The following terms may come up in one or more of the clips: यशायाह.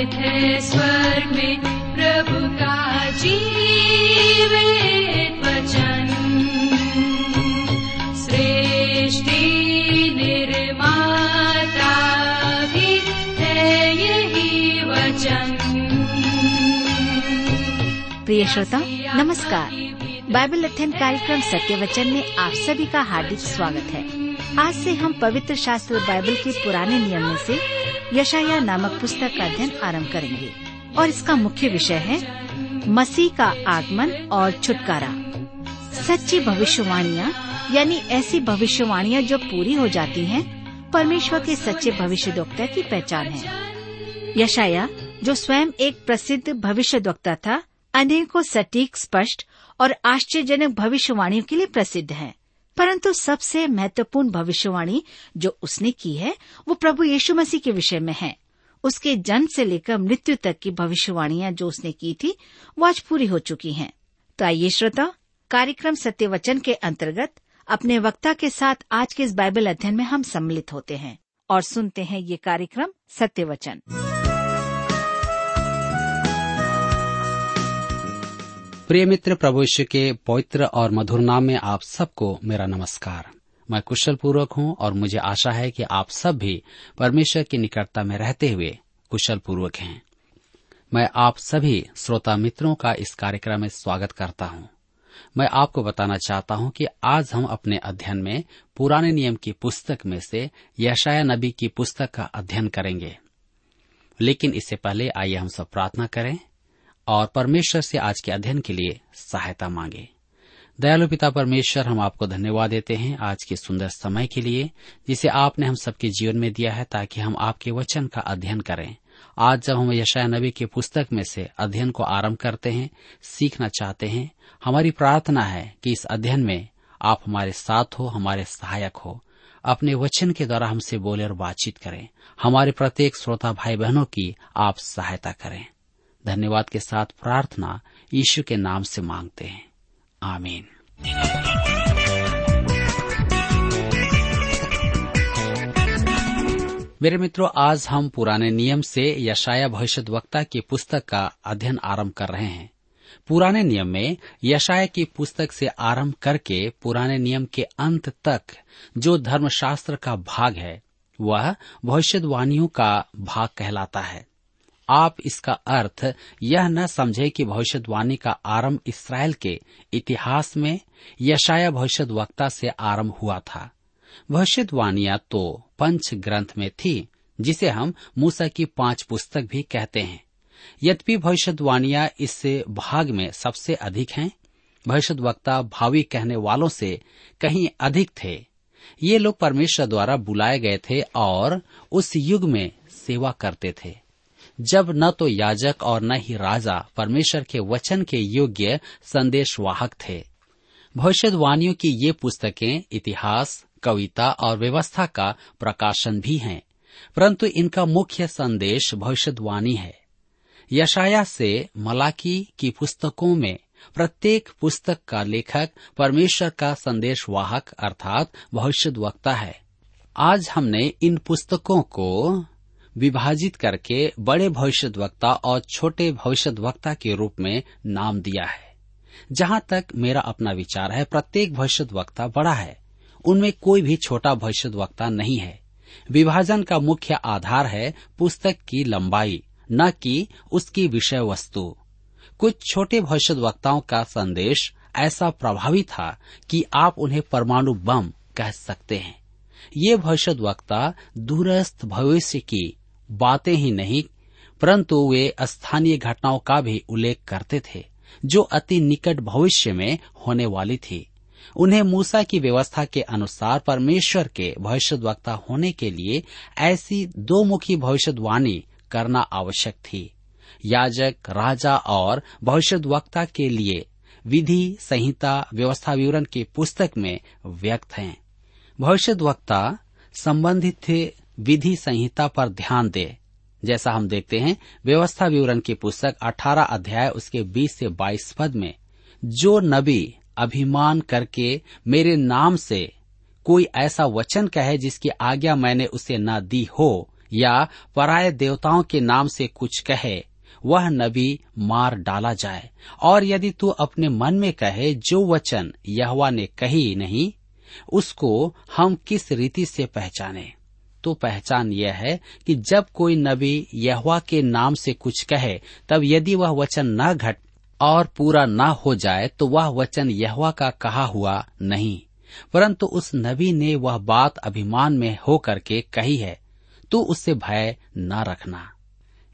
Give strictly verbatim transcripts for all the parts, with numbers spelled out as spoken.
निहित है स्वर्ग में प्रभु का जीवित वचन। सृष्टि निर्माता भी है यही वचन। प्रिय श्रोताओं, नमस्कार। बाइबल अध्ययन कार्यक्रम सत्य वचन में आप सभी का हार्दिक स्वागत है। आज से हम पवित्र शास्त्र बाइबल के पुराने नियम में से यशायाह नामक पुस्तक का अध्ययन आरंभ करेंगे और इसका मुख्य विषय है मसीह का आगमन और छुटकारा। सच्ची भविष्यवाणियाँ यानी ऐसी भविष्यवाणियाँ जो पूरी हो जाती हैं, परमेश्वर के सच्चे भविष्यद्वक्ता की पहचान है। यशायाह, जो स्वयं एक प्रसिद्ध भविष्यद्वक्ता था, अनेकों सटीक, स्पष्ट और आश्चर्यजनक भविष्यवाणियों के लिए प्रसिद्ध है। परंतु सबसे महत्वपूर्ण भविष्यवाणी जो उसने की है वो प्रभु यीशु मसीह के विषय में है। उसके जन्म से लेकर मृत्यु तक की भविष्यवाणियां जो उसने की थी वो आज पूरी हो चुकी हैं। तो आइए श्रोता, कार्यक्रम सत्य वचन के अंतर्गत अपने वक्ता के साथ आज के इस बाइबल अध्ययन में हम सम्मिलित होते हैं और सुनते हैं ये कार्यक्रम सत्य वचन। प्रिय मित्र, प्रभु यीशु के पवित्र और मधुर नाम में आप सबको मेरा नमस्कार। मैं कुशल पूर्वक हूँ और मुझे आशा है कि आप सब भी परमेश्वर की निकटता में रहते हुए कुशल पूर्वक हैं। मैं आप सभी श्रोता मित्रों का इस कार्यक्रम में स्वागत करता हूँ। मैं आपको बताना चाहता हूँ कि आज हम अपने अध्ययन में पुराने नियम की पुस्तक में से यशायाह नबी की पुस्तक का अध्ययन करेंगे। लेकिन इससे पहले आइए हम सब प्रार्थना करें और परमेश्वर से आज के अध्ययन के लिए सहायता मांगे। दयालु पिता परमेश्वर, हम आपको धन्यवाद देते हैं आज के सुंदर समय के लिए जिसे आपने हम सबके जीवन में दिया है ताकि हम आपके वचन का अध्ययन करें। आज जब हम यशायाह नबी की पुस्तक में से अध्ययन को आरंभ करते हैं, सीखना चाहते हैं, हमारी प्रार्थना है कि इस अध्ययन में आप हमारे साथ हो, हमारे सहायक हो, अपने वचन के द्वारा हमसे बोले और बातचीत करें। हमारे प्रत्येक श्रोता भाई बहनों की आप सहायता करें। धन्यवाद के साथ प्रार्थना यीशु के नाम से मांगते हैं, आमीन। मेरे मित्रों, आज हम पुराने नियम से यशायाह भविष्यद्वक्ता की पुस्तक का अध्ययन आरंभ कर रहे हैं। पुराने नियम में यशायाह की पुस्तक से आरंभ करके पुराने नियम के अंत तक जो धर्मशास्त्र का भाग है वह भविष्यवाणियों का भाग कहलाता है। आप इसका अर्थ यह न समझे कि भविष्यवाणी का आरंभ इस्राएल के इतिहास में यशायाह भविष्यद्वक्ता से आरंभ हुआ था। भविष्यवाणियां तो पंच ग्रंथ में थी जिसे हम मूसा की पांच पुस्तक भी कहते हैं। यद्यपि भविष्यवाणियां इस भाग में सबसे अधिक हैं, भविष्यद्वक्ता भावी कहने वालों से कहीं अधिक थे। ये लोग परमेश्वर द्वारा बुलाए गए थे और उस युग में सेवा करते थे जब न तो याजक और न ही राजा परमेश्वर के वचन के योग्य संदेशवाहक थे। भविष्यवाणियों की ये पुस्तकें इतिहास, कविता और व्यवस्था का प्रकाशन भी हैं, परंतु इनका मुख्य संदेश भविष्यवाणी है। यशायाह से मलाकी की पुस्तकों में प्रत्येक पुस्तक का लेखक परमेश्वर का संदेशवाहक अर्थात भविष्यद्वक्ता है। आज हमने इन पुस्तकों को विभाजित करके बड़े भविष्यद्वक्ता और छोटे भविष्यद्वक्ता के रूप में नाम दिया है। जहाँ तक मेरा अपना विचार है, प्रत्येक भविष्यद्वक्ता बड़ा है, उनमें कोई भी छोटा भविष्यद्वक्ता नहीं है। विभाजन का मुख्य आधार है पुस्तक की लंबाई, न कि उसकी विषय वस्तु। कुछ छोटे भविष्यद्वक्ताओं का संदेश ऐसा प्रभावी था कि आप उन्हें परमाणु बम कह सकते हैं। ये भविष्यद्वक्ता दूरस्थ भविष्य की बातें ही नहीं परंतु वे स्थानीय घटनाओं का भी उल्लेख करते थे जो अति निकट भविष्य में होने वाली थी। उन्हें मूसा की व्यवस्था के अनुसार परमेश्वर के भविष्यद्वक्ता होने के लिए ऐसी दो मुखी भविष्यवाणी करना आवश्यक थी। याजक, राजा और भविष्यद्वक्ता के लिए विधि, संहिता, व्यवस्था विवरण की पुस्तक में व्यक्त हैं। भविष्यद्वक्ता संबंधित विधि संहिता पर ध्यान दे, जैसा हम देखते हैं व्यवस्था विवरण की पुस्तक अठारह अध्याय उसके बीस से बाईस पद में, जो नबी अभिमान करके मेरे नाम से कोई ऐसा वचन कहे जिसकी आज्ञा मैंने उसे न दी हो, या पराये देवताओं के नाम से कुछ कहे, वह नबी मार डाला जाए। और यदि तू अपने मन में कहे, जो वचन यहोवा ने कही नहीं, उसको हम किस रीति से पहचाने? तो पहचान यह है कि जब कोई नबी यहोवा के नाम से कुछ कहे, तब यदि वह वचन ना घट और पूरा ना हो जाए, तो वह वचन यहोवा का कहा हुआ नहीं, परंतु उस नबी ने वह बात अभिमान में हो करके कही है, तो उससे भय न रखना।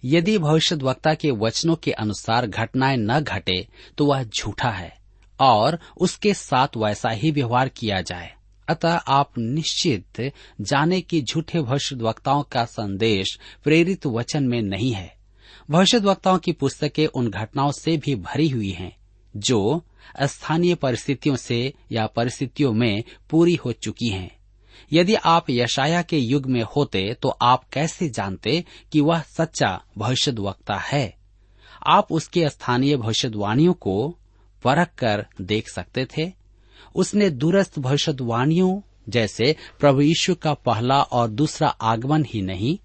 यदि भविष्यद्वक्ता के वचनों के अनुसार घटनाएं न घटे, तो वह झूठा है और उसके साथ वैसा ही व्यवहार किया जाए। अतः आप निश्चित जाने कि झूठे भविष्यद्वक्ताओं का संदेश प्रेरित वचन में नहीं है। भविष्यद्वक्ताओं की पुस्तकें उन घटनाओं से भी भरी हुई हैं, जो स्थानीय परिस्थितियों से या परिस्थितियों में पूरी हो चुकी हैं। यदि आप यशायाह के युग में होते, तो आप कैसे जानते कि वह सच्चा भविष्यद्वक्ता है? आप उसके स्थानीय भविष्यवाणियों को परख कर देख सकते थे। उसने दूरस्थ भविष्यवाणियों जैसे प्रभु यीशु का पहला और दूसरा आगमन ही नहीं,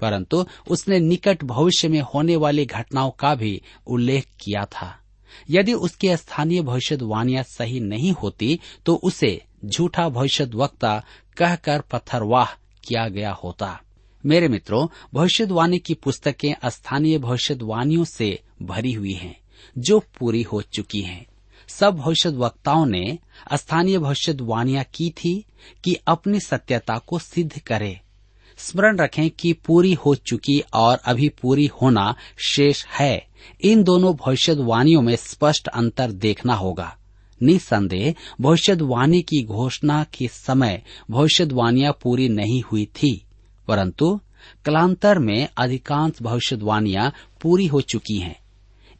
परंतु उसने निकट भविष्य में होने वाली घटनाओं का भी उल्लेख किया था। यदि उसकी स्थानीय भविष्यवाणियां सही नहीं होती, तो उसे झूठा भविष्यद्वक्ता कहकर पत्थरवाह किया गया होता। मेरे मित्रों, भविष्यवाणी की पुस्तकें स्थानीय भविष्यवाणियों से भरी हुई हैं, जो पूरी हो चुकी हैं। सब भविष्यद्वक्ताओं ने स्थानीय भविष्यवाणियां की थी कि अपनी सत्यता को सिद्ध करे। स्मरण रखें कि पूरी हो चुकी और अभी पूरी होना शेष है, इन दोनों भविष्यवाणियों में स्पष्ट अंतर देखना होगा। निसंदेह भविष्यवाणी की घोषणा के समय भविष्यवाणियां पूरी नहीं हुई थी, परंतु कालांतर में अधिकांश भविष्यवाणियां पूरी हो चुकी हैं।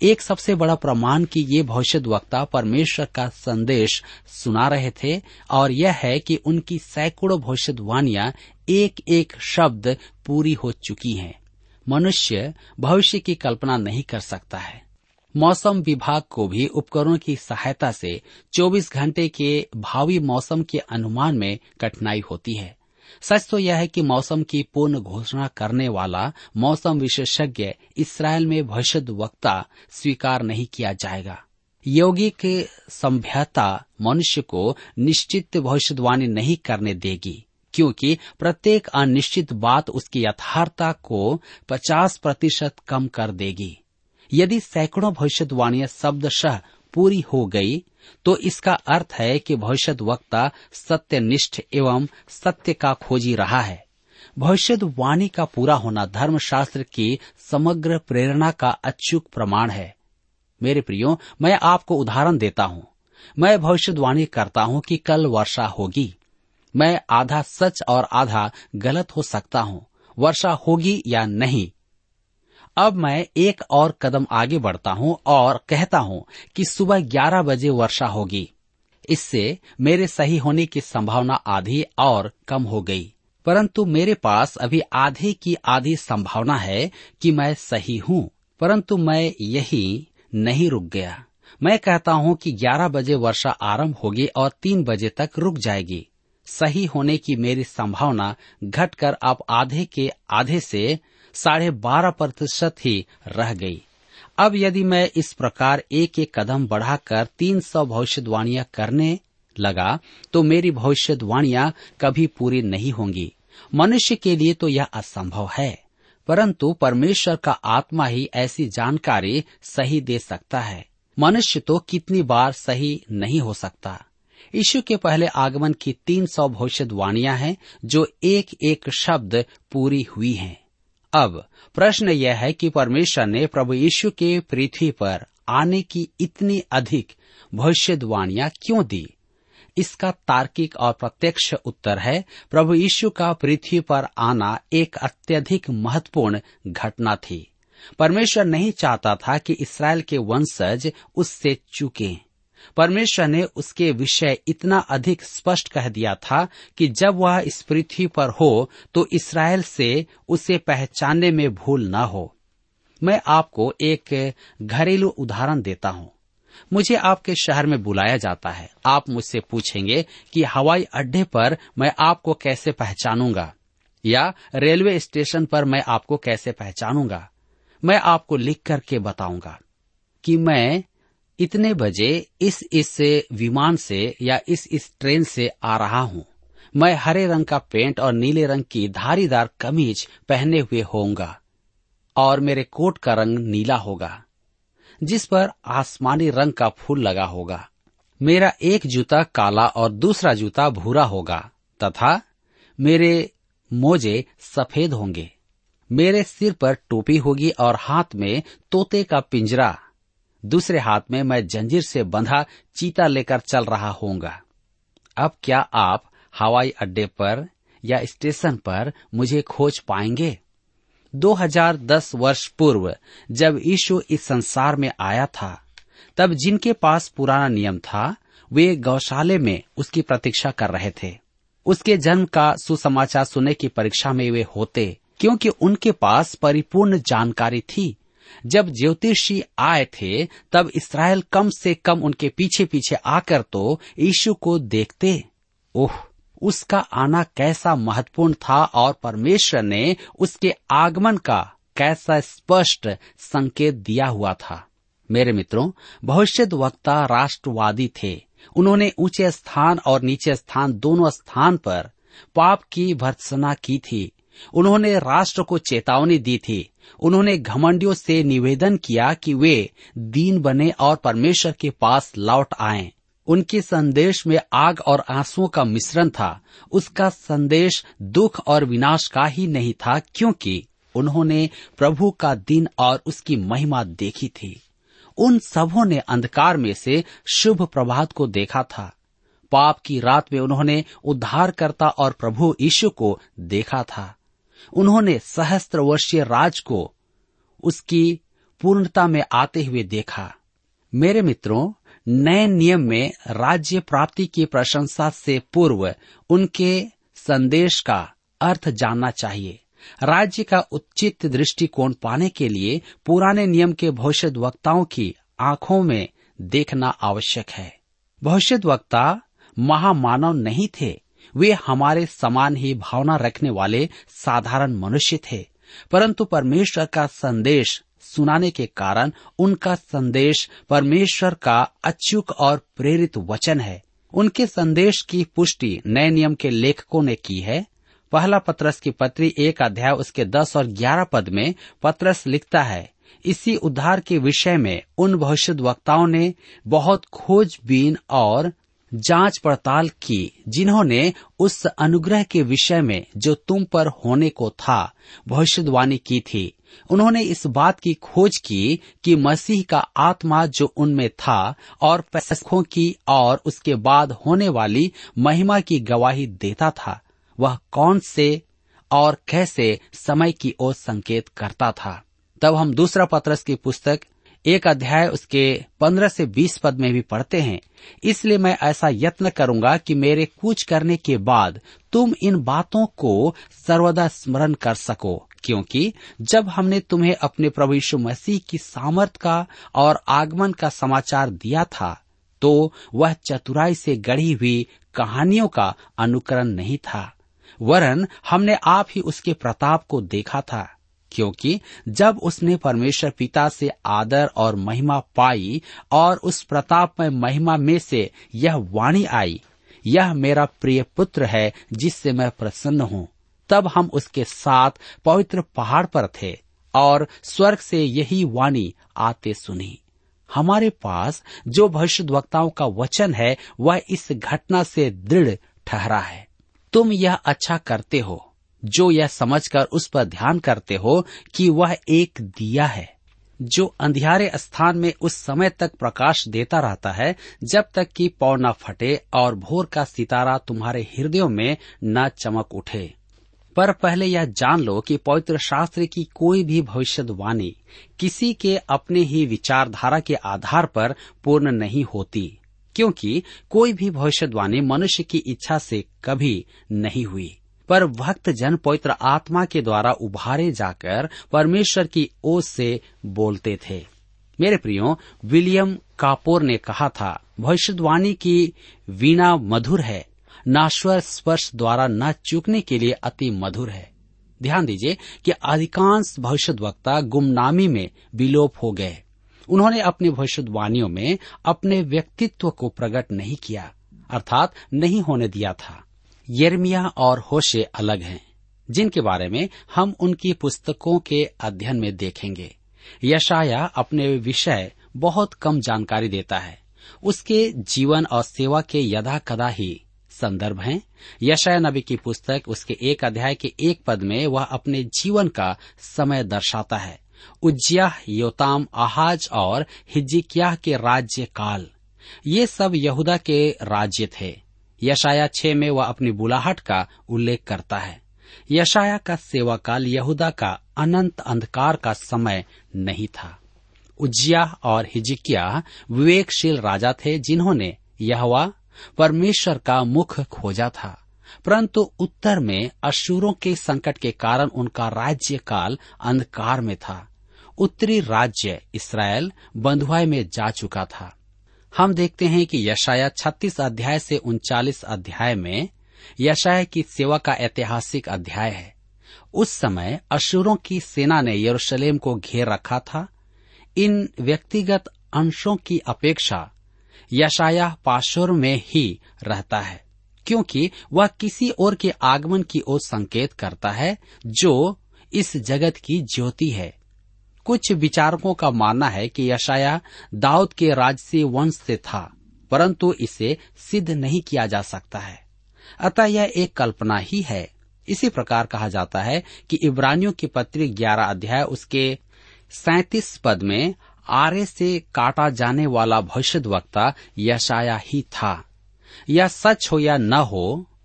एक सबसे बड़ा प्रमाण कि ये भविष्यद्वक्ता परमेश्वर का संदेश सुना रहे थे, और यह है कि उनकी सैकड़ों भविष्यवाणियां एक एक शब्द पूरी हो चुकी हैं। मनुष्य भविष्य की कल्पना नहीं कर सकता है। मौसम विभाग को भी उपकरणों की सहायता से चौबीस घंटे के भावी मौसम के अनुमान में कठिनाई होती है। सच तो यह है कि मौसम की पूर्ण घोषणा करने वाला मौसम विशेषज्ञ इसराइल में भविष्यद्वक्ता स्वीकार नहीं किया जाएगा। यौगिक सभ्यता मनुष्य को निश्चित भविष्यवाणी नहीं करने देगी, क्योंकि प्रत्येक अनिश्चित बात उसकी यथार्थता को पचास प्रतिशत कम कर देगी। यदि सैकड़ों भविष्यवाणियां शब्दशः पूरी हो गई, तो इसका अर्थ है कि भविष्यद्वक्ता सत्यनिष्ठ एवं सत्य का खोजी रहा है। भविष्यवाणी का पूरा होना धर्मशास्त्र की समग्र प्रेरणा का अचूक प्रमाण है। मेरे प्रियो, मैं आपको उदाहरण देता हूँ। मैं भविष्यवाणी करता हूँ कि कल वर्षा होगी। मैं आधा सच और आधा गलत हो सकता हूँ, वर्षा होगी या नहीं। अब मैं एक और कदम आगे बढ़ता हूँ और कहता हूँ कि सुबह ग्यारह बजे वर्षा होगी। इससे मेरे सही होने की संभावना आधी और कम हो गई, परंतु मेरे पास अभी आधे की आधी संभावना है कि मैं सही हूँ। परंतु मैं यही नहीं रुक गया। मैं कहता हूँ कि ग्यारह बजे वर्षा आरंभ होगी और तीन बजे तक रुक जाएगी। सही होने की मेरी संभावना घटकर अब आधे के आधे से साढ़े बारह प्रतिशत ही रह गई। अब यदि मैं इस प्रकार एक एक कदम बढ़ाकर तीन सौ भविष्यवाणियां करने लगा, तो मेरी भविष्यवाणियां कभी पूरी नहीं होंगी। मनुष्य के लिए तो यह असंभव है, परंतु परमेश्वर का आत्मा ही ऐसी जानकारी सही दे सकता है। मनुष्य तो कितनी बार सही नहीं हो सकता। यीशु के पहले आगमन की तीन सौ भविष्यवाणियां हैं, जो एक एक शब्द पूरी हुई हैं। अब प्रश्न यह है कि परमेश्वर ने प्रभु यीशु के पृथ्वी पर आने की इतनी अधिक भविष्यवाणियां क्यों दी? इसका तार्किक और प्रत्यक्ष उत्तर है, प्रभु यीशु का पृथ्वी पर आना एक अत्यधिक महत्वपूर्ण घटना थी। परमेश्वर नहीं चाहता था कि इसराइल के वंशज उससे चूकें। परमेश्वर ने उसके विषय इतना अधिक स्पष्ट कह दिया था कि जब वह इस पृथ्वी पर हो, तो इसराइल से उसे पहचानने में भूल न हो। मैं आपको एक घरेलू उदाहरण देता हूँ। मुझे आपके शहर में बुलाया जाता है। आप मुझसे पूछेंगे कि हवाई अड्डे पर मैं आपको कैसे पहचानूंगा? या रेलवे स्टेशन पर मैं आपको कैसे पहचानूंगा? मैं आपको लिख करके बताऊंगा कि मैं इतने बजे इस इस विमान से या इस इस ट्रेन से आ रहा हूं। मैं हरे रंग का पेंट और नीले रंग की धारीदार कमीज पहने हुए होऊंगा और मेरे कोट का रंग नीला होगा जिस पर आसमानी रंग का फूल लगा होगा। मेरा एक जूता काला और दूसरा जूता भूरा होगा तथा मेरे मोजे सफेद होंगे। मेरे सिर पर टोपी होगी और हाथ में तोते का पिंजरा, दूसरे हाथ में मैं जंजीर से बंधा चीता लेकर चल रहा होऊंगा। अब क्या आप हवाई अड्डे पर या स्टेशन पर मुझे खोज पाएंगे? दो हज़ार दस वर्ष पूर्व जब यीशु इस संसार में आया था तब जिनके पास पुराना नियम था वे गौशाले में उसकी प्रतीक्षा कर रहे थे। उसके जन्म का सुसमाचार सुनने की परीक्षा में वे होते क्योंकि उनके पास परिपूर्ण जानकारी थी। जब ज्योतिषी आए थे तब इस्राएल कम से कम उनके पीछे पीछे आकर तो यीशु को देखते। ओह, उसका आना कैसा महत्वपूर्ण था और परमेश्वर ने उसके आगमन का कैसा स्पष्ट संकेत दिया हुआ था। मेरे मित्रों, भविष्यद्वक्ता राष्ट्रवादी थे। उन्होंने ऊंचे स्थान और नीचे स्थान दोनों स्थान पर पाप की भर्त्सना की थी। उन्होंने राष्ट्र को चेतावनी दी थी। उन्होंने घमंडियों से निवेदन किया कि वे दीन बने और परमेश्वर के पास लौट आएं। उनके संदेश में आग और आंसुओं का मिश्रण था। उसका संदेश दुख और विनाश का ही नहीं था क्योंकि उन्होंने प्रभु का दिन और उसकी महिमा देखी थी। उन सबों ने अंधकार में से शुभ प्रभात को देखा था। पाप की रात में उन्होंने उद्धारकर्ता और प्रभु यीशु को देखा था। उन्होंने सहस्त्र वर्षीय राज को उसकी पूर्णता में आते हुए देखा। मेरे मित्रों, नए नियम में राज्य प्राप्ति की प्रशंसा से पूर्व उनके संदेश का अर्थ जानना चाहिए। राज्य का उचित दृष्टिकोण पाने के लिए पुराने नियम के भविष्यद्वक्ताओं की आंखों में देखना आवश्यक है। भविष्यद्वक्ता महामानव नहीं थे। वे हमारे समान ही भावना रखने वाले साधारण मनुष्य थे, परंतु परमेश्वर का संदेश सुनाने के कारण उनका संदेश परमेश्वर का अचूक और प्रेरित वचन है। उनके संदेश की पुष्टि नए नियम के लेखकों ने की है। पहला पत्रस की पत्री एक अध्याय उसके दस और ग्यारह पद में पत्रस लिखता है, इसी उद्धार के विषय में उन भविष्यद्वक्ताओं ने बहुत खोजबीन और जांच पड़ताल की जिन्होंने उस अनुग्रह के विषय में जो तुम पर होने को था भविष्यवाणी की थी। उन्होंने इस बात की खोज की कि मसीह का आत्मा जो उनमें था और पैसखों की और उसके बाद होने वाली महिमा की गवाही देता था, वह कौन से और कैसे समय की ओर संकेत करता था। तब हम दूसरा पत्रस की पुस्तक एक अध्याय उसके पंद्रह से बीस पद में भी पढ़ते हैं, इसलिए मैं ऐसा यत्न करूंगा कि मेरे कूच करने के बाद तुम इन बातों को सर्वदा स्मरण कर सको, क्योंकि जब हमने तुम्हें अपने प्रभु यीशु मसीह की सामर्थ का और आगमन का समाचार दिया था तो वह चतुराई से गढ़ी हुई कहानियों का अनुकरण नहीं था, वरन हमने आप ही उसके प्रताप को देखा था। क्योंकि जब उसने परमेश्वर पिता से आदर और महिमा पाई और उस प्रताप में महिमा में से यह वाणी आई, यह मेरा प्रिय पुत्र है जिससे मैं प्रसन्न हूँ, तब हम उसके साथ पवित्र पहाड़ पर थे और स्वर्ग से यही वाणी आते सुनी। हमारे पास जो भविष्यद्वक्ताओं का वचन है वह इस घटना से दृढ़ ठहरा है। तुम यह अच्छा करते हो जो यह समझकर उस पर ध्यान करते हो कि वह एक दिया है जो अंधियारे स्थान में उस समय तक प्रकाश देता रहता है जब तक कि पौ न फटे और भोर का सितारा तुम्हारे हृदयों में न चमक उठे। पर पहले यह जान लो कि पवित्र शास्त्र की कोई भी भविष्यवाणी किसी के अपने ही विचारधारा के आधार पर पूर्ण नहीं होती, क्योंकि कोई भी भविष्यवाणी मनुष्य की इच्छा से कभी नहीं हुई, पर भक्त जन पवित्र आत्मा के द्वारा उभारे जाकर परमेश्वर की ओर से बोलते थे। मेरे प्रियो, विलियम कापोर ने कहा था, भविष्यवाणी की वीणा मधुर है, नाश्वर स्पर्श द्वारा न चूकने के लिए अति मधुर है। ध्यान दीजिए कि अधिकांश भविष्यद्वक्ता गुमनामी में विलोप हो गए। उन्होंने अपनी भविष्यवाणियों में अपने व्यक्तित्व को प्रकट नहीं किया, अर्थात नहीं होने दिया था। यिर्मयाह और होशे अलग हैं, जिनके बारे में हम उनकी पुस्तकों के अध्ययन में देखेंगे। यशायाह अपने विषय बहुत कम जानकारी देता है, उसके जीवन और सेवा के यदा कदा ही संदर्भ हैं। यशायाह नबी की पुस्तक उसके एक अध्याय के एक पद में वह अपने जीवन का समय दर्शाता है। उज्जियाह, योताम, आहाज और हिजकिय्याह के राज्य काल, ये सब यहूदा के राज्य थे। यशायाह छह में वह अपनी बुलाहट का उल्लेख करता है। यशायाह का सेवाकाल यहूदा का अनंत अंधकार का समय नहीं था। उज्जियाह और हिजकिय्याह विवेकशील राजा थे, जिन्होंने यहोवा परमेश्वर का मुख खोजा था, परंतु उत्तर में अशूरों के संकट के कारण उनका राज्य काल अंधकार में था। उत्तरी राज्य इसराइल बंधुआई में जा चुका था। हम देखते हैं कि यशायाह छत्तीस अध्याय से उनचालीस अध्याय में यशायाह की सेवा का ऐतिहासिक अध्याय है। उस समय अशूरों की सेना ने यरूशलेम को घेर रखा था। इन व्यक्तिगत अंशों की अपेक्षा यशायाह पाशोर में ही रहता है, क्योंकि वह किसी और के आगमन की ओर संकेत करता है जो इस जगत की ज्योति है। कुछ विचारकों का मानना है कि यशायाह दाऊद के राजसी वंश से था, परंतु इसे सिद्ध नहीं किया जा सकता है, अतः यह एक कल्पना ही है। इसी प्रकार कहा जाता है कि इब्रानियों की पत्री ग्यारह अध्याय उसके सैंतीस पद में आरे से काटा जाने वाला भविष्यद्वक्ता यशायाह ही था। यह सच हो या न हो,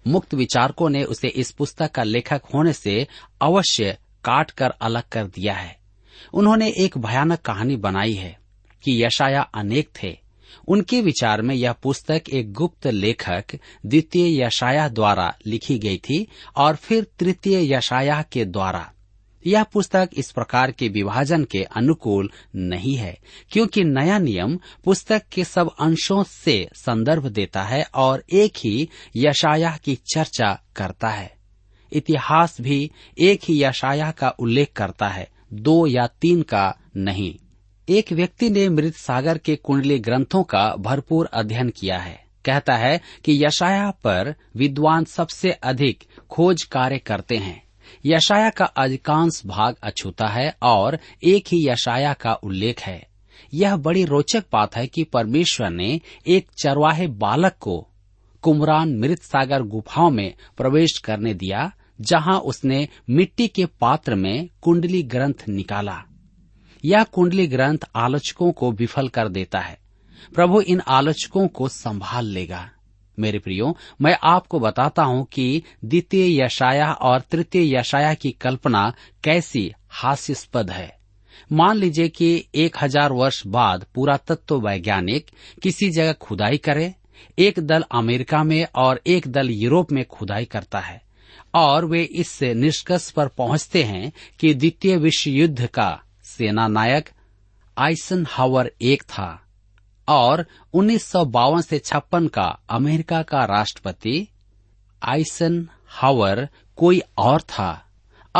मुक्त विचारकों ने उसे इस पुस्तक का लेखक होने से अवश्य काट कर अलग कर दिया है। उन्होंने एक भयानक कहानी बनाई है कि यशायाह अनेक थे। उनके विचार में यह पुस्तक एक गुप्त लेखक द्वितीय यशायाह द्वारा लिखी गई थी और फिर तृतीय यशायाह के द्वारा। यह पुस्तक इस प्रकार के विभाजन के अनुकूल नहीं है, क्योंकि नया नियम पुस्तक के सब अंशों से संदर्भ देता है और एक ही यशायाह की चर्चा करता है। इतिहास भी एक ही यशायाह का उल्लेख करता है, दो या तीन का नहीं। एक व्यक्ति ने मृत सागर के कुंडली ग्रंथों का भरपूर अध्ययन किया है। कहता है कि यशायाह पर विद्वान सबसे अधिक खोज कार्य करते हैं। यशायाह का अधिकांश भाग अछूता है और एक ही यशायाह का उल्लेख है। यह बड़ी रोचक बात है कि परमेश्वर ने एक चरवाहे बालक को कुमरान मृत सागर गुफाओं में प्रवेश करने दिया, जहां उसने मिट्टी के पात्र में कुंडली ग्रंथ निकाला। यह कुंडली ग्रंथ आलोचकों को विफल कर देता है। प्रभु इन आलोचकों को संभाल लेगा। मेरे प्रियो, मैं आपको बताता हूँ कि द्वितीय यशायाह और तृतीय यशायाह की कल्पना कैसी हास्यास्पद है। मान लीजिए कि एक हजार वर्ष बाद पुरातत्व वैज्ञानिक किसी जगह खुदाई करे। एक दल अमेरिका में और एक दल यूरोप में खुदाई करता है और वे इस निष्कर्ष पर पहुंचते हैं कि द्वितीय विश्व युद्ध का सेना नायक आइजनहावर एक था और उन्नीस सौ बावन से छप्पन का अमेरिका का राष्ट्रपति आइजनहावर कोई और था।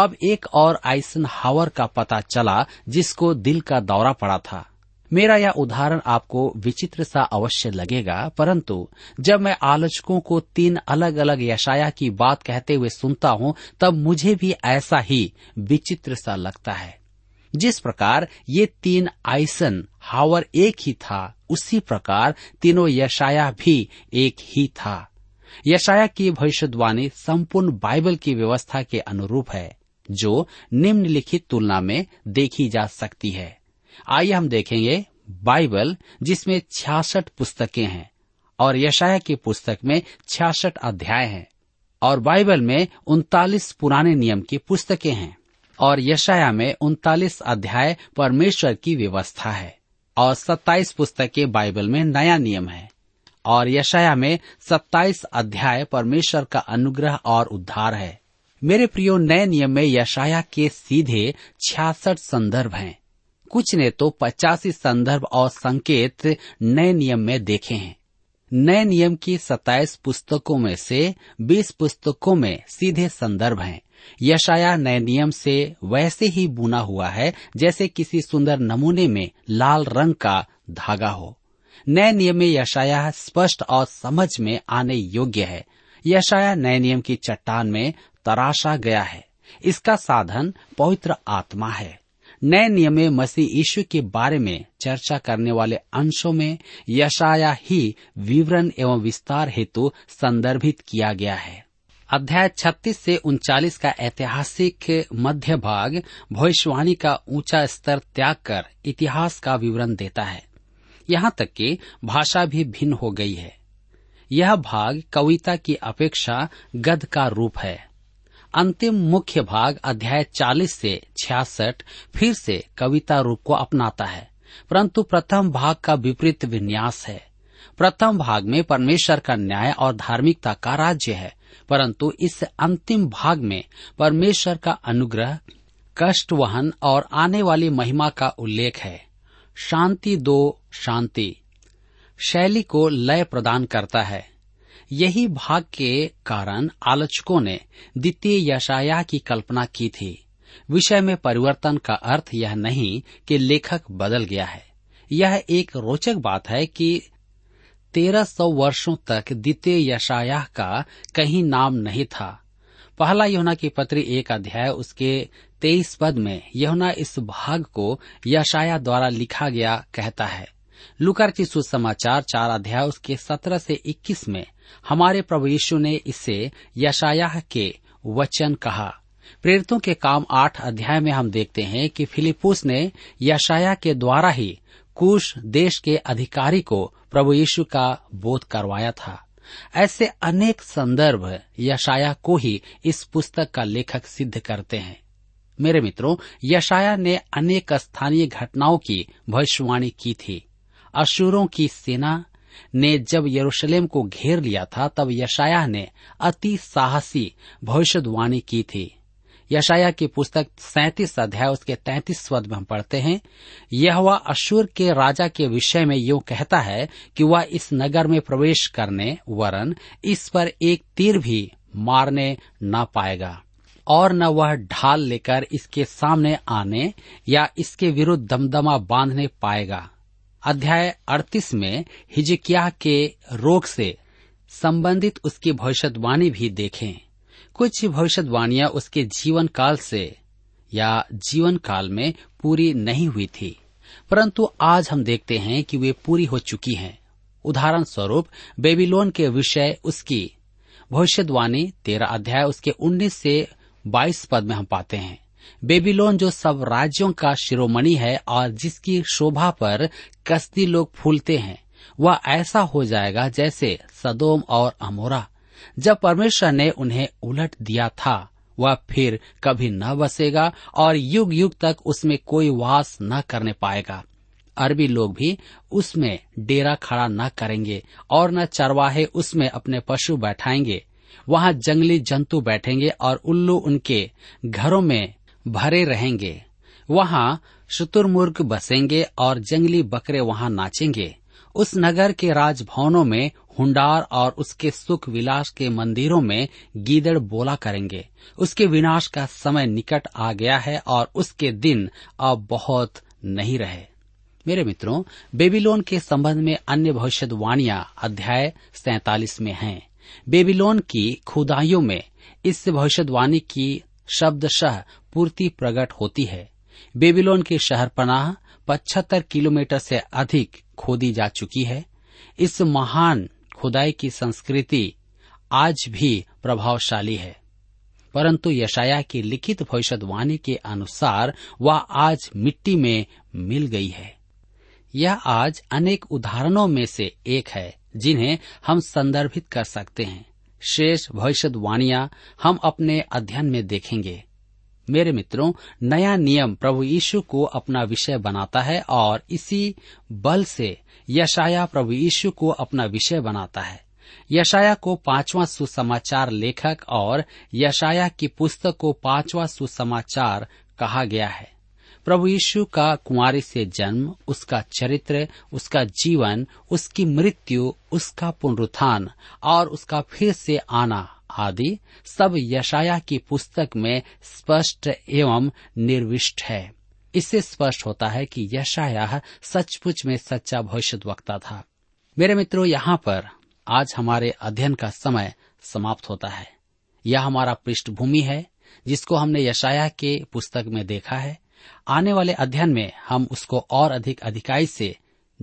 अब एक और आइजनहावर का पता चला जिसको दिल का दौरा पड़ा था। मेरा यह उदाहरण आपको विचित्र सा अवश्य लगेगा, परंतु जब मैं आलोचकों को तीन अलग अलग यशायाह की बात कहते हुए सुनता हूँ, तब मुझे भी ऐसा ही विचित्र सा लगता है। जिस प्रकार ये तीन आइजनहावर एक ही था, उसी प्रकार तीनों यशायाह भी एक ही था। यशायाह की भविष्यवाणी संपूर्ण बाइबल की व्यवस्था के अनुरूप है, जो निम्नलिखित तुलना में देखी जा सकती है। आइए हम देखेंगे बाइबल, जिसमें छियासठ पुस्तकें हैं और यशायाह की पुस्तक में छियासठ अध्याय हैं, और बाइबल में उनतालीस पुराने नियम की पुस्तकें हैं और यशायाह में उनतालीस अध्याय परमेश्वर की व्यवस्था है और सत्ताईस पुस्तकें बाइबल में नया नियम है और यशायाह में सत्ताईस अध्याय परमेश्वर का अनुग्रह और उद्धार है। मेरे प्रियो, नए नियम में यशायाह के सीधे छियासठ संदर्भ हैं। कुछ ने तो पचासी संदर्भ और संकेत नए नियम में देखे हैं। नए नियम की सत्ताईस पुस्तकों में से बीस पुस्तकों में सीधे संदर्भ हैं यशायाह नए नियम से वैसे ही बुना हुआ है जैसे किसी सुंदर नमूने में लाल रंग का धागा हो। नए नियम में यशायाह स्पष्ट और समझ में आने योग्य है। यशायाह नए नियम की चट्टान में तराशा गया है। इसका साधन पवित्र आत्मा है। नए नियम में मसीह यीशु के बारे में चर्चा करने वाले अंशों में यशायाह ही विवरण एवं विस्तार हेतु संदर्भित किया गया है। अध्याय छत्तीस से उनचालीस का ऐतिहासिक मध्य भाग भविष्यवाणी का ऊंचा स्तर त्याग कर इतिहास का विवरण देता है। यहाँ तक कि भाषा भी भिन्न हो गई है। यह भाग कविता की अपेक्षा गद्य का रूप है। अंतिम मुख्य भाग अध्याय चालीस से छियासठ फिर से कविता रूप को अपनाता है, परंतु प्रथम भाग का विपरीत विन्यास है। प्रथम भाग में परमेश्वर का न्याय और धार्मिकता का राज्य है, परंतु इस अंतिम भाग में परमेश्वर का अनुग्रह, कष्ट वहन और आने वाली महिमा का उल्लेख है। शांति दो शांति शैली को लय प्रदान करता है। यही भाग के कारण आलोचकों ने द्वितीय यशायाह की कल्पना की थी। विषय में परिवर्तन का अर्थ यह नहीं कि लेखक बदल गया है। यह एक रोचक बात है कि तेरह सौ वर्षों तक द्वितीय यशायाह का कहीं नाम नहीं था। पहला यूहन्ना की पत्री एक अध्याय उसके तेईस पद में यूहन्ना इस भाग को यशायाह द्वारा लिखा गया कहता है। लूका की सुसमाचार चार अध्याय उसके सत्रह से इक्कीस में हमारे प्रभु यीशु ने इसे यशायाह के वचन कहा। प्रेरितों के काम आठ अध्याय में हम देखते हैं कि फिलिपुस ने यशायाह के द्वारा ही कुश देश के अधिकारी को प्रभु यीशु का बोध करवाया था। ऐसे अनेक संदर्भ यशायाह को ही इस पुस्तक का लेखक सिद्ध करते हैं। मेरे मित्रों, यशायाह ने अनेक स्थानीय घटनाओं की भविष्यवाणी की थी। अशूरों की सेना ने जब यरूशलेम को घेर लिया था, तब यशायाह ने अति साहसी भविष्यवाणी की थी। यशायाह की पुस्तक सैंतीस अध्याय उसके तैंतीस पद में हम पढ़ते हैं, यहोवा अशूर के राजा के विषय में यूं कहता है कि वह इस नगर में प्रवेश करने वरन इस पर एक तीर भी मारने न पाएगा और न वह ढाल लेकर इसके सामने आने या इसके विरुद्ध दमदमा बांधने पाएगा। अध्याय अड़तीस में हिजकिय्याह के रोग से संबंधित उसकी भविष्यवाणी भी देखें। कुछ भविष्यवाणियां उसके जीवन काल से या जीवन काल में पूरी नहीं हुई थी, परंतु आज हम देखते हैं कि वे पूरी हो चुकी हैं। उदाहरण स्वरूप बेबीलोन के विषय उसकी भविष्यवाणी तेरह अध्याय उसके उन्नीस से बाईस पद में हम पाते हैं। बेबीलोन जो सब राज्यों का शिरोमणि है और जिसकी शोभा पर कसदी लोग फूलते हैं, वह ऐसा हो जाएगा जैसे सदोम और अमोरा, जब परमेश्वर ने उन्हें उलट दिया था। वह फिर कभी न बसेगा और युग युग तक उसमें कोई वास न करने पाएगा। अरबी लोग भी उसमें डेरा खड़ा न करेंगे और न चरवाहे उसमें अपने पशु बैठाएंगे। वहाँ जंगली जंतु बैठेंगे और उल्लू उनके घरों में भरे रहेंगे। वहाँ शुतुरमुर्ग बसेंगे और जंगली बकरे वहाँ नाचेंगे। उस नगर के राजभवनों में हुंडार और उसके सुख विलास के मंदिरों में गीदड़ बोला करेंगे। उसके विनाश का समय निकट आ गया है और उसके दिन अब बहुत नहीं रहे। मेरे मित्रों, बेबीलोन के संबंध में अन्य भविष्यवाणियां अध्याय सैंतालीस में हैं। बेबीलोन की खुदाइयों में इस भविष्यवाणी की शब्दशः पूर्ति प्रकट होती है। बेबीलोन की शहरपनाह पचहत्तर किलोमीटर से अधिक खोदी जा चुकी है। इस महान खुदाई की संस्कृति आज भी प्रभावशाली है, परंतु यशायाह की लिखित भविष्यवाणी के अनुसार वह आज मिट्टी में मिल गई है। यह आज अनेक उदाहरणों में से एक है जिन्हें हम संदर्भित कर सकते हैं। शेष भविष्यवाणियां हम अपने अध्ययन में देखेंगे। मेरे मित्रों, नया नियम प्रभु यीशु को अपना विषय बनाता है और इसी बल से यशायाह प्रभु यीशु को अपना विषय बनाता है। यशायाह को पांचवा सुसमाचार लेखक और यशायाह की पुस्तक को पांचवा सुसमाचार कहा गया है। प्रभु यीशु का कुंवारी से जन्म, उसका चरित्र, उसका जीवन, उसकी मृत्यु, उसका पुनरुत्थान और उसका फिर से आना आदि सब यशायाह की पुस्तक में स्पष्ट एवं निर्विष्ट है। इससे स्पष्ट होता है कि यशायाह सचमुच में सच्चा भविष्यद्वक्ता था। मेरे मित्रों, यहाँ पर आज हमारे अध्ययन का समय समाप्त होता है। यह हमारा पृष्ठभूमि है जिसको हमने यशायाह के पुस्तक में देखा है। आने वाले अध्ययन में हम उसको और अधिक अधिकाई से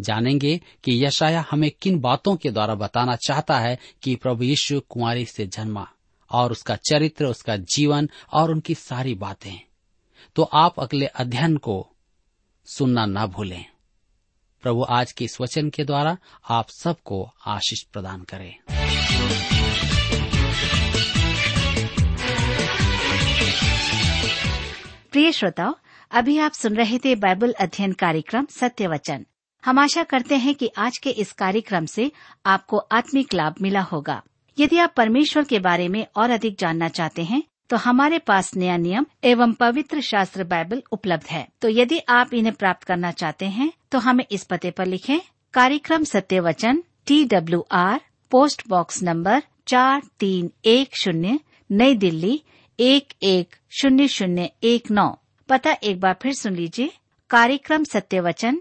जानेंगे कि यशायाह हमें किन बातों के द्वारा बताना चाहता है कि प्रभु यीशु कुंवारी से जन्मा, और उसका चरित्र, उसका जीवन और उनकी सारी बातें। तो आप अगले अध्ययन को सुनना न भूलें। प्रभु आज के इस वचन के द्वारा आप सबको आशीष प्रदान करें। प्रिय श्रोताओ, अभी आप सुन रहे थे बाइबल अध्ययन कार्यक्रम सत्य वचन। हम आशा करते हैं कि आज के इस कार्यक्रम से आपको आत्मिक लाभ मिला होगा। यदि आप परमेश्वर के बारे में और अधिक जानना चाहते हैं तो हमारे पास नया नियम एवं पवित्र शास्त्र बाइबल उपलब्ध है। तो यदि आप इन्हें प्राप्त करना चाहते हैं तो हमें इस पते पर लिखें: कार्यक्रम Satya Vachan, T W R, post box number चार तीन एक शून्य, नई दिल्ली एक एक शून्य शून्य एक नौ। पता एक बार फिर सुन लीजिए: कार्यक्रम सत्य वचन,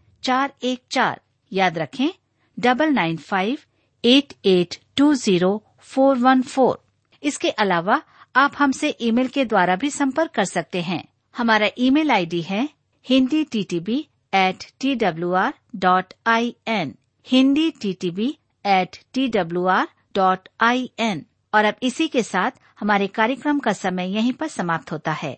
चार एक चार। याद रखें double nine five eight eight two zero four one four. इसके अलावा आप हमसे ईमेल के द्वारा भी संपर्क कर सकते हैं। हमारा ईमेल आईडी है Hindi T T B at T W R dot I N, Hindi T T B at T W R dot I N. और अब इसी के साथ हमारे कार्यक्रम का समय यहीं पर समाप्त होता है।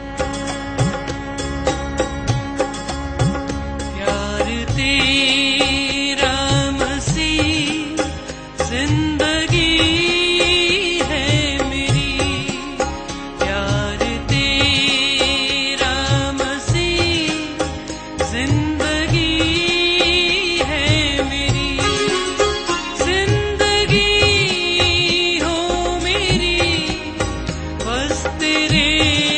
प्यार तेरा मसीह, जिंदगी है मेरी। प्यार तेरा मसीह, जिंदगी तेरी।